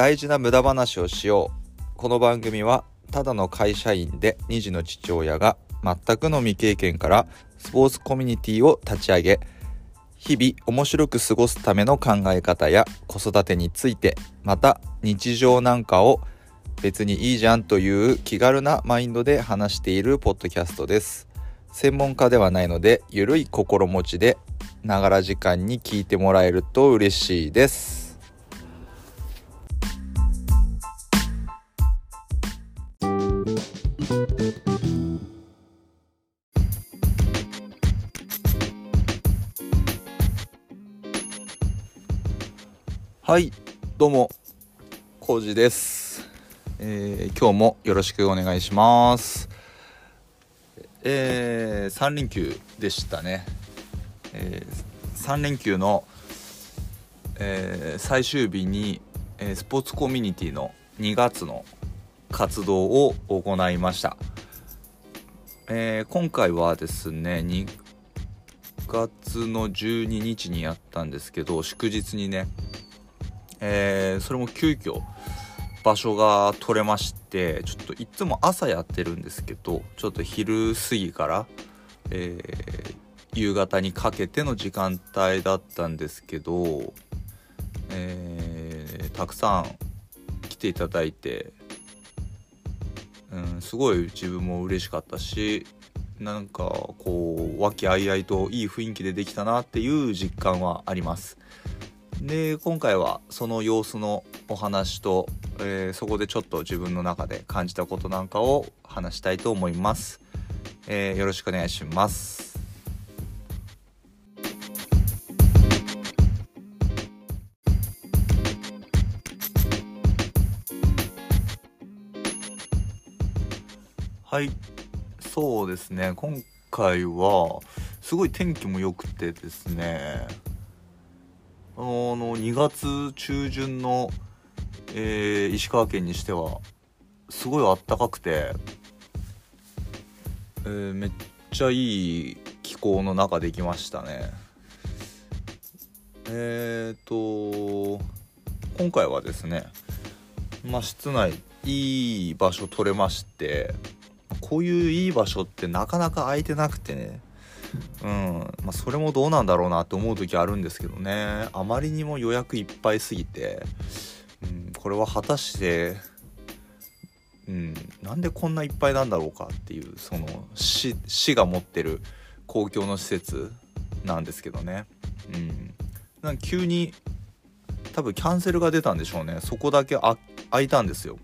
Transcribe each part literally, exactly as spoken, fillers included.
大事な無駄話をしよう。この番組はただの会社員でに児の父親が全くの未経験からスポーツコミュニティを立ち上げ、日々面白く過ごすための考え方や子育てについて、また日常なんかを別にいいじゃんという気軽なマインドで話しているポッドキャストです。専門家ではないので、ゆるい心持ちでながら時間に聞いてもらえると嬉しいです。はい、どうも、コウジです、えー、今日もよろしくお願いします。えー、さん連休でしたね。えー、さん連休の、えー、最終日に、えー、スポーツコミュニティのにがつの活動を行いました。えー、今回はですね、にがつのじゅうににちにやったんですけど、祝日にね、えー、それも急遽場所が取れまして、ちょっといつも朝やってるんですけど、ちょっと昼過ぎから、えー、夕方にかけての時間帯だったんですけど、えー、たくさん来ていただいて、うん、すごい自分も嬉しかったし、なんかこう和気あいあいといい雰囲気でできたなっていう実感はあります。で、今回はその様子のお話と、えー、そこでちょっと自分の中で感じたことなんかを話したいと思います。えー、よろしくお願いします。はい、そうですね、今回はすごい天気も良くてですね、あのにがつ中旬の、えー、石川県にしてはすごいあったかくて、えー、めっちゃいい気候の中できましたね。えーと今回はですね、まあ、室内いい場所取れまして、こういういい場所ってなかなか空いてなくてね、うんまあ、それもどうなんだろうなと思う時あるんですけどね、あまりにも予約いっぱいすぎて、うん、これは果たして、うん、なんでこんないっぱいなんだろうかっていう、その 市, 市が持ってる公共の施設なんですけどね、うん、なんか急に多分キャンセルが出たんでしょうね。そこだけあ空いたんですよ。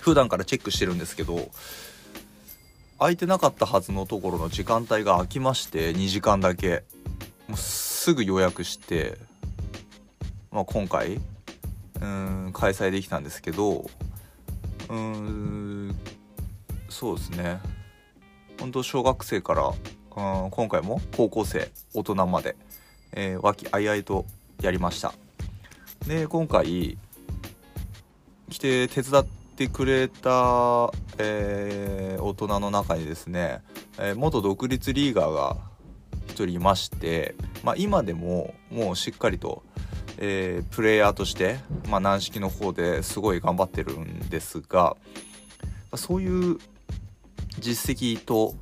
普段からチェックしてるんですけど、空いてなかったはずのところの時間帯が空きまして、にじかんだけもうすぐ予約して、まあ、今回うーん開催できたんですけど、うーんそうですね、本当小学生からうん今回も高校生大人まで、えー、和気あいあいとやりました。で、今回来て手伝っててくれた、えー、大人の中にですね、えー、元独立リーガーが一人いまして、まあ、今でももうしっかりと、えー、プレイヤーとして、まあ、軟式の方ですごい頑張ってるんですが、そういう実績と、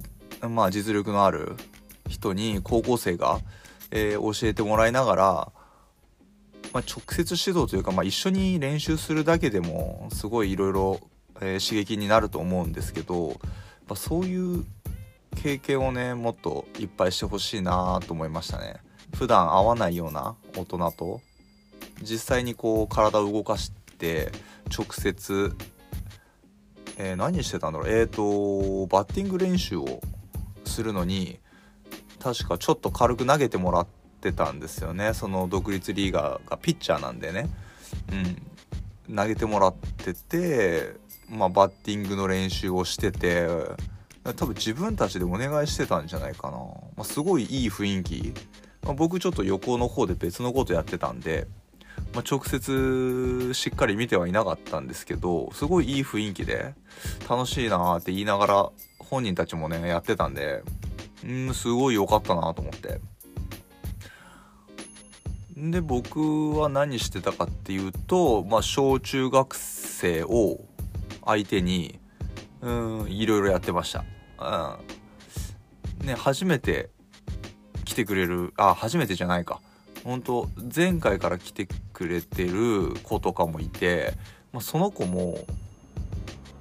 まあ、実力のある人に高校生が、えー、教えてもらいながら、まあ、直接指導というか、まあ、一緒に練習するだけでもすごいいろいろ刺激になると思うんですけど、まあ、そういう経験をねもっといっぱいしてほしいなと思いましたね。普段会わないような大人と実際にこう体を動かして直接、えー、何してたんだろう、えーとバッティング練習をするのに確かちょっと軽く投げてもらってたんですよね。その独立リーガーがピッチャーなんでね、うん、投げてもらってて、まあ、バッティングの練習をしてて、多分自分たちでお願いしてたんじゃないかな、まあ、すごいいい雰囲気、まあ、僕ちょっと横の方で別のことやってたんで、まあ、直接しっかり見てはいなかったんですけど、すごいいい雰囲気で楽しいなって言いながら本人たちもねやってたんで、うんすごい良かったなと思って、で僕は何してたかっていうと、まあ、小中学生を相手にうんいろいろやってました、うんね、初めて来てくれるあ初めてじゃないか本当前回から来てくれてる子とかもいて、まあ、その子も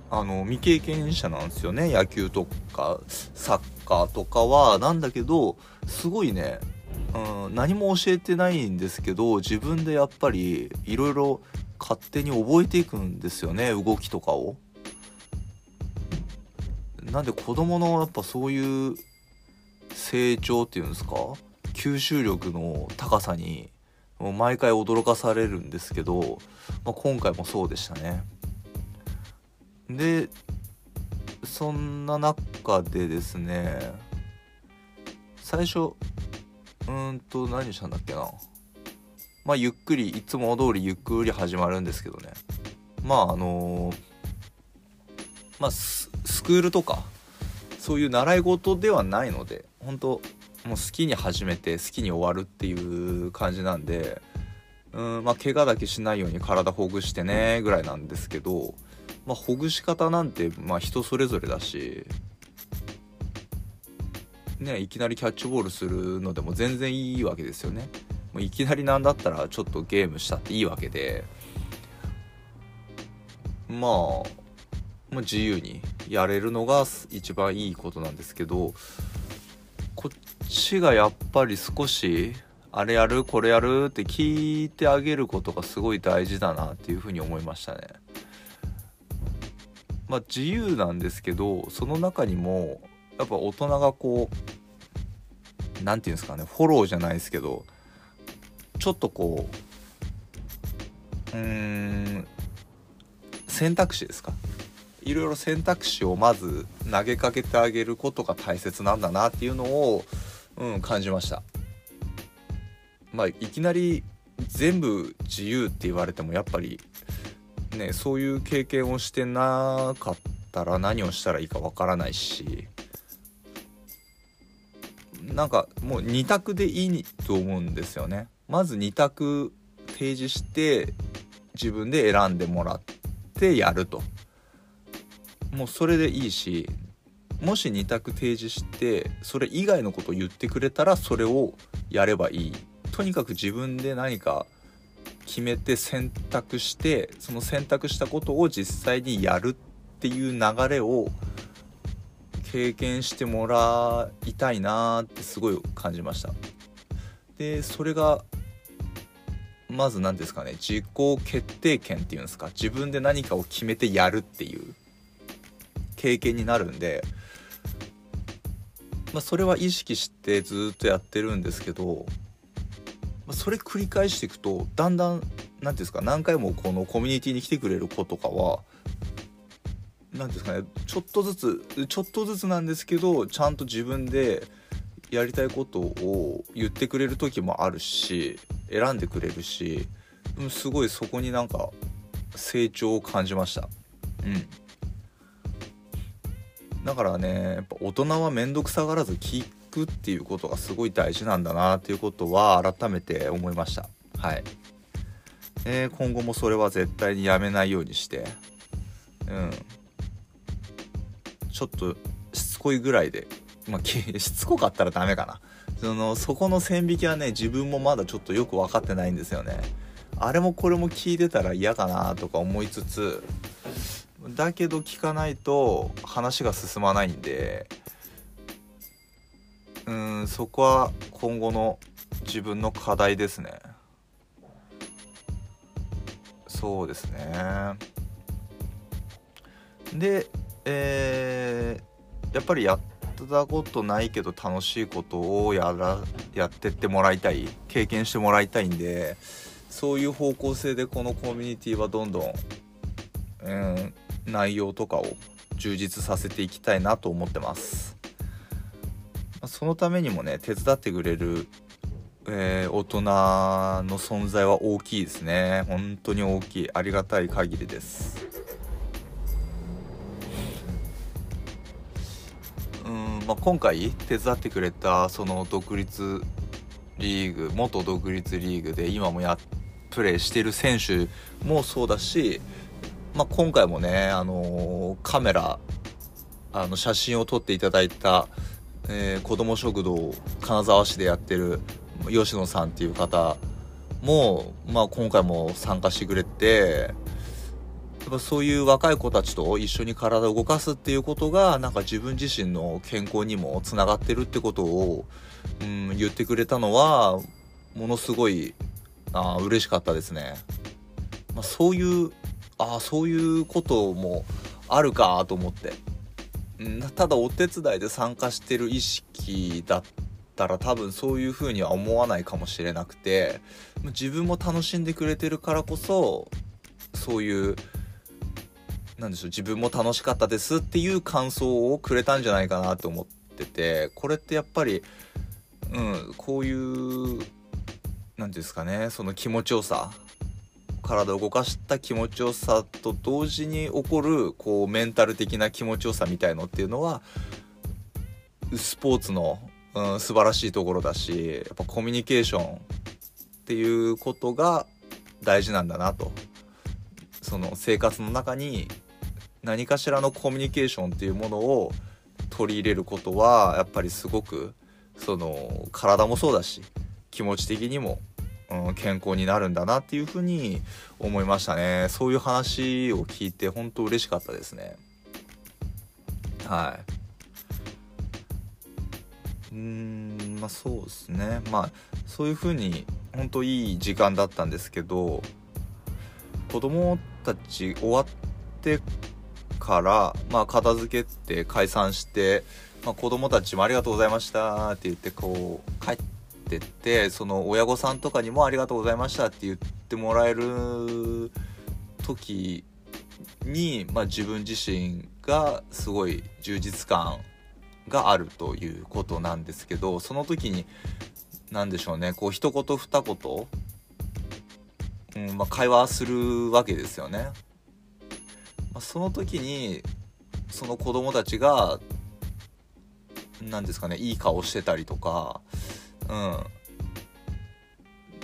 あの未経験者なんですよね。野球とかサッカーとかはなんだけどすごいね、うん、何も教えてないんですけど自分でやっぱりいろいろ勝手に覚えていくんですよね、動きとかを。なんで子供のやっぱそういう成長っていうんですか、吸収力の高さにもう毎回驚かされるんですけど、まあ、今回もそうでしたね。でそんな中でですね、最初うーんと何したんだっけな、まあゆっくりいつも通りゆっくり始まるんですけどね、まああのー、まあ ス, スクールとかそういう習い事ではないので本当もう好きに始めて好きに終わるっていう感じなんで、うーんまあ怪我だけしないように体ほぐしてねぐらいなんですけど、まあ、ほぐし方なんてまあ人それぞれだし、ね、いきなりキャッチボールするのでも全然いいわけですよね。もういきなりなんだったらちょっとゲームしたっていいわけで、まあ、まあ自由にやれるのが一番いいことなんですけど、こっちがやっぱり少しあれやるこれやるって聞いてあげることがすごい大事だなっていうふうに思いましたね。まあ、自由なんですけどその中にもやっぱ大人がこうなんていうんですかね、フォローじゃないですけどちょっとこううーん選択肢ですか、いろいろ選択肢をまず投げかけてあげることが大切なんだなっていうのを、うん、感じました。まあいきなり全部自由って言われてもやっぱりね、そういう経験をしてなかったら何をしたらいいかわからないし、なんかもうに択でいいと思うんですよね。まずに択提示して自分で選んでもらってやると、もうそれでいいし、もしに択提示してそれ以外のことを言ってくれたらそれをやればいい。とにかく自分で何か決めて選択してその選択したことを実際にやるっていう流れを経験してもらいたいなってすごい感じました。でそれがまず何ですかね、自己決定権っていうんですか、自分で何かを決めてやるっていう経験になるんで、まあ、それは意識してずっとやってるんですけど、それ繰り返していくとだんだん何て言うんですか、何回もこのコミュニティに来てくれる子とかは何て言うんですかね、ちょっとずつちょっとずつなんですけどちゃんと自分でやりたいことを言ってくれる時もあるし選んでくれるし、すごいそこになんか成長を感じました。うん。だからね、やっぱ大人は面倒くさがらず聞くっていうことがすごい大事なんだなっていうことは改めて思いました。はい。えー、今後もそれは絶対にやめないようにして、うん、ちょっとしつこいぐらいで、まあ、しつこかったらダメかな。そのそこの線引きはね、自分もまだちょっとよく分かってないんですよね。あれもこれも聞いてたら嫌かなとか思いつつ、だけど聞かないと話が進まないんで。うーんそこは今後の自分の課題ですね。そうですね。で、えー、やっぱりやったことないけど楽しいことをやらやってってもらいたい、経験してもらいたいんで、そういう方向性でこのコミュニティはどんどん、うん、内容とかを充実させていきたいなと思ってます。そのためにもね、手伝ってくれる、えー、大人の存在は大きいですね。本当に大きい、ありがたい限りです。うん、まあ、今回手伝ってくれたその独立リーグ、元独立リーグで今もやプレーしてる選手もそうだし、まあ、今回もね、あのー、カメラあの写真を撮っていただいた、えー、子ども食堂を金沢市でやってる吉野さんっていう方も、まあ、今回も参加してくれて、やっぱそういう若い子たちと一緒に体を動かすっていうことがなんか自分自身の健康にもつながってるってことを、うん、言ってくれたのはものすごいあ嬉しかったですね。まあ、そういうあそういうこともあるかと思って、うん、ただお手伝いで参加してる意識だったら多分そういうふうには思わないかもしれなくて、自分も楽しんでくれてるからこそそういうなんでしょう、自分も楽しかったですっていう感想をくれたんじゃないかなと思ってて、これってやっぱり、うん、こういうなんですかね、その気持ちよさ、体を動かした気持ちよさと同時に起こるこうメンタル的な気持ちよさみたいのっていうのはスポーツの、うん、素晴らしいところだし、やっぱコミュニケーションっていうことが大事なんだなと、その生活の中に何かしらのコミュニケーションっていうものを取り入れることはやっぱりすごくその体もそうだし気持ち的にも、うん、健康になるんだなっていうふうに思いましたね。そういう話を聞いて本当嬉しかったですね。はい、うーん、まあそうですね、まあそういうふうに本当いい時間だったんですけど、子供たち終わってから、まあ、片付けって解散して、まあ、子供たちもありがとうございましたって言ってこう帰ってって、その親御さんとかにもありがとうございましたって言ってもらえる時に、まあ、自分自身がすごい充実感があるということなんですけど、その時に何でしょうね、こう一言二言うんまあ、会話するわけですよね。まあ、その時にその子供たちが何ですかね、いい顔してたりとか、う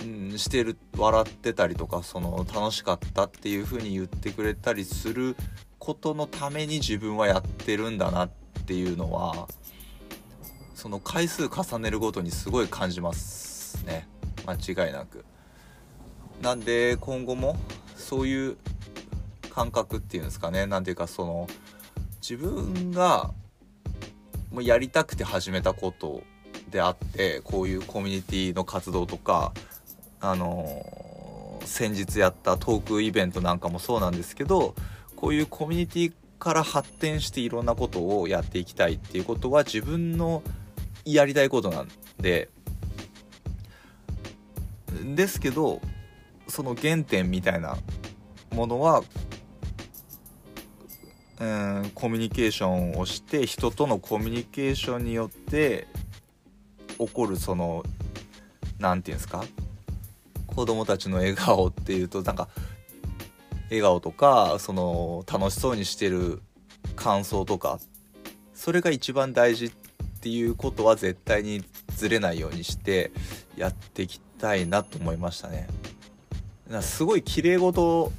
ん、うん、してる、笑ってたりとか、その楽しかったっていう風に言ってくれたりすることのために自分はやってるんだなっていうのは、その回数重ねるごとにすごい感じますね、間違いなく。なんで今後もそういう感覚っていうんですかね、なんていうか、その自分がもうやりたくて始めたことであって、こういうコミュニティの活動とか、あのー、先日やったトークイベントなんかもそうなんですけど、こういうコミュニティから発展していろんなことをやっていきたいっていうことは自分のやりたいことなんで、ですけどその原点みたいなものは、うーん、コミュニケーションをして、人とのコミュニケーションによって起こる、そのなんていうんですか、子供たちの笑顔っていうとなんか笑顔とか、その楽しそうにしてる感想とか、それが一番大事っていうことは絶対にずれないようにしてやっていきたいなと思いましたね。すごい綺麗事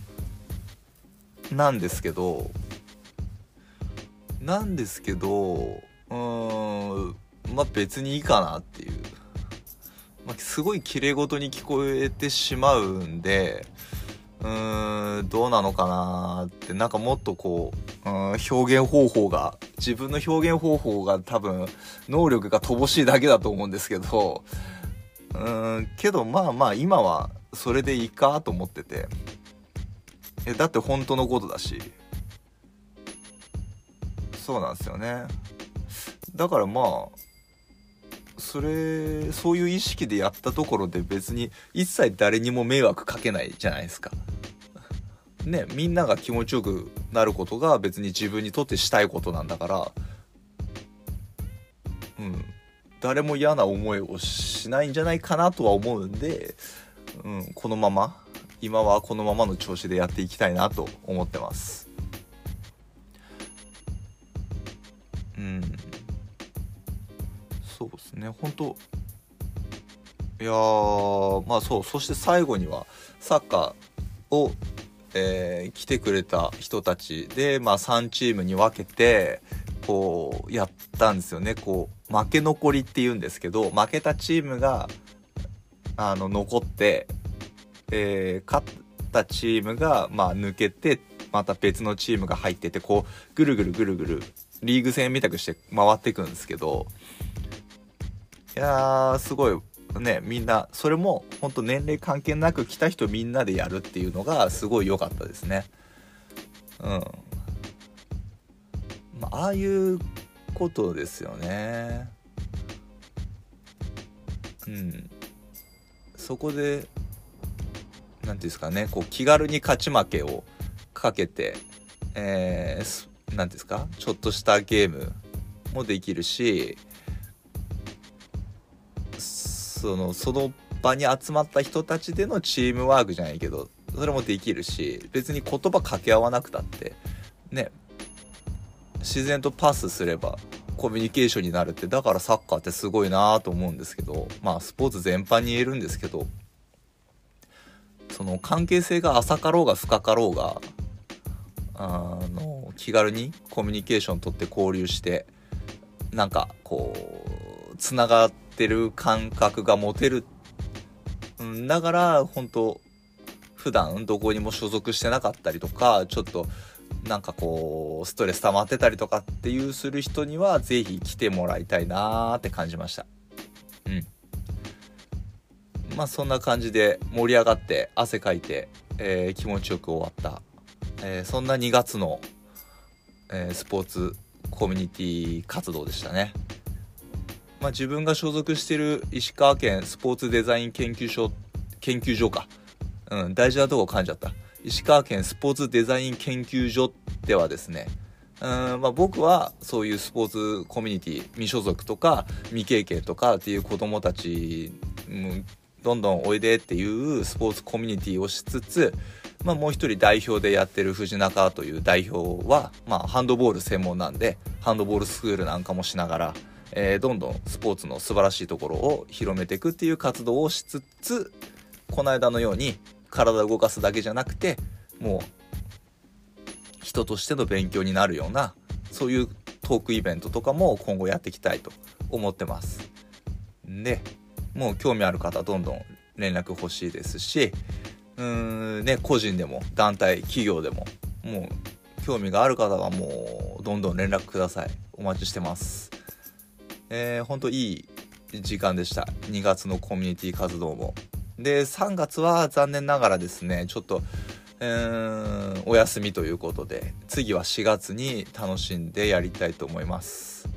なんですけどなんですけどうーんまあ別にいいかなっていう、まあ、すごい綺麗事に聞こえてしまうんで、うーんどうなのかなって、なんかもっとこう、うん表現方法が自分の表現方法が多分能力が乏しいだけだと思うんですけど、うーんけどまあまあ今はそれでいいかと思ってて、えだって本当のことだし、そうなんですよね。だからまあそれそういう意識でやったところで別に一切誰にも迷惑かけないじゃないですかね。みんなが気持ちよくなることが別に自分にとってしたいことなんだから、うん誰も嫌な思いをしないんじゃないかなとは思うんで、うん、このまま今はこのままの調子でやっていきたいなと思ってます。うんそうですね、本当いやー、まあそう、そして最後にはサッカーを、えー、来てくれた人たちで、まあ、さんチームに分けてこうやったんですよね。こう負け残りっていうんですけど、負けたチームがあの残って、えー、勝ったチームが、まあ、抜けてまた別のチームが入ってて、こうぐるぐるぐるぐるリーグ戦みたくして回っていくんですけど、いやーすごいね、みんなそれも本当年齢関係なく来た人みんなでやるっていうのがすごい良かったですね。うん、まあ、ああいうことですよね。うん、そこでなんていうんですかね、こう気軽に勝ち負けをかけて、えー、なんていうんですか、ちょっとしたゲームもできるし。その、その場に集まった人たちでのチームワークじゃないけど、それもできるし、別に言葉掛け合わなくたってね、自然とパスすればコミュニケーションになるって、だからサッカーってすごいなと思うんですけど、まあスポーツ全般に言えるんですけど、その関係性が浅かろうが深かろうが、あの気軽にコミュニケーション取って交流して、なんかこうつながっててる感覚が持てる、うん、だから本当普段どこにも所属してなかったりとか、ちょっとなんかこうストレス溜まってたりとかっていうする人にはぜひ来てもらいたいなーって感じました。うん。まあそんな感じで盛り上がって汗かいて、えー、気持ちよく終わった、えー、そんなにがつの、えー、スポーツコミュニティ活動でしたね。まあ、自分が所属している石川県スポーツデザイン研究所研究所か、うん、大事なとこ噛んじゃった。石川県スポーツデザイン研究所ではですね、うん、まあ、僕はそういうスポーツコミュニティ、未所属とか未経験とかっていう子どもたち、うん、どんどんおいでっていうスポーツコミュニティをしつつ、まあ、もう一人代表でやってる藤中という代表は、まあ、ハンドボール専門なんで、ハンドボールスクールなんかもしながら、えー、どんどんスポーツの素晴らしいところを広めていくっていう活動をしつつ、この間のように体を動かすだけじゃなくて、もう人としての勉強になるような、そういうトークイベントとかも今後やっていきたいと思ってます。で、もう興味ある方どんどん連絡欲しいですし、うーんね、個人でも団体、企業でも、もう興味がある方はもうどんどん連絡ください。お待ちしてます。えー、本当いい時間でした、にがつのコミュニティ活動も。でさんがつは残念ながらですね、ちょっと、えー、お休みということで、次はしがつに楽しんでやりたいと思います、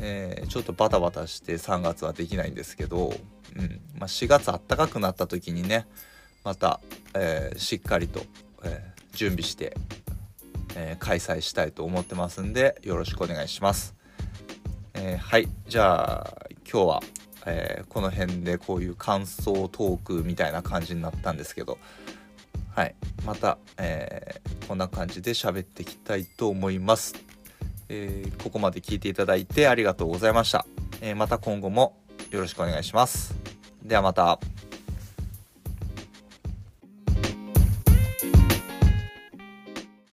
えー、ちょっとバタバタしてさんがつはできないんですけど、うん、まあ、しがつあったかくなった時にね、また、えー、しっかりと、えー、準備して、えー、開催したいと思ってますんで、よろしくお願いします。えー、はい、じゃあ今日は、えー、この辺でこういう感想トークみたいな感じになったんですけど、はい、また、えー、こんな感じで喋っていきたいと思います、えー、ここまで聞いていただいてありがとうございました、えー、また今後もよろしくお願いします。ではまた。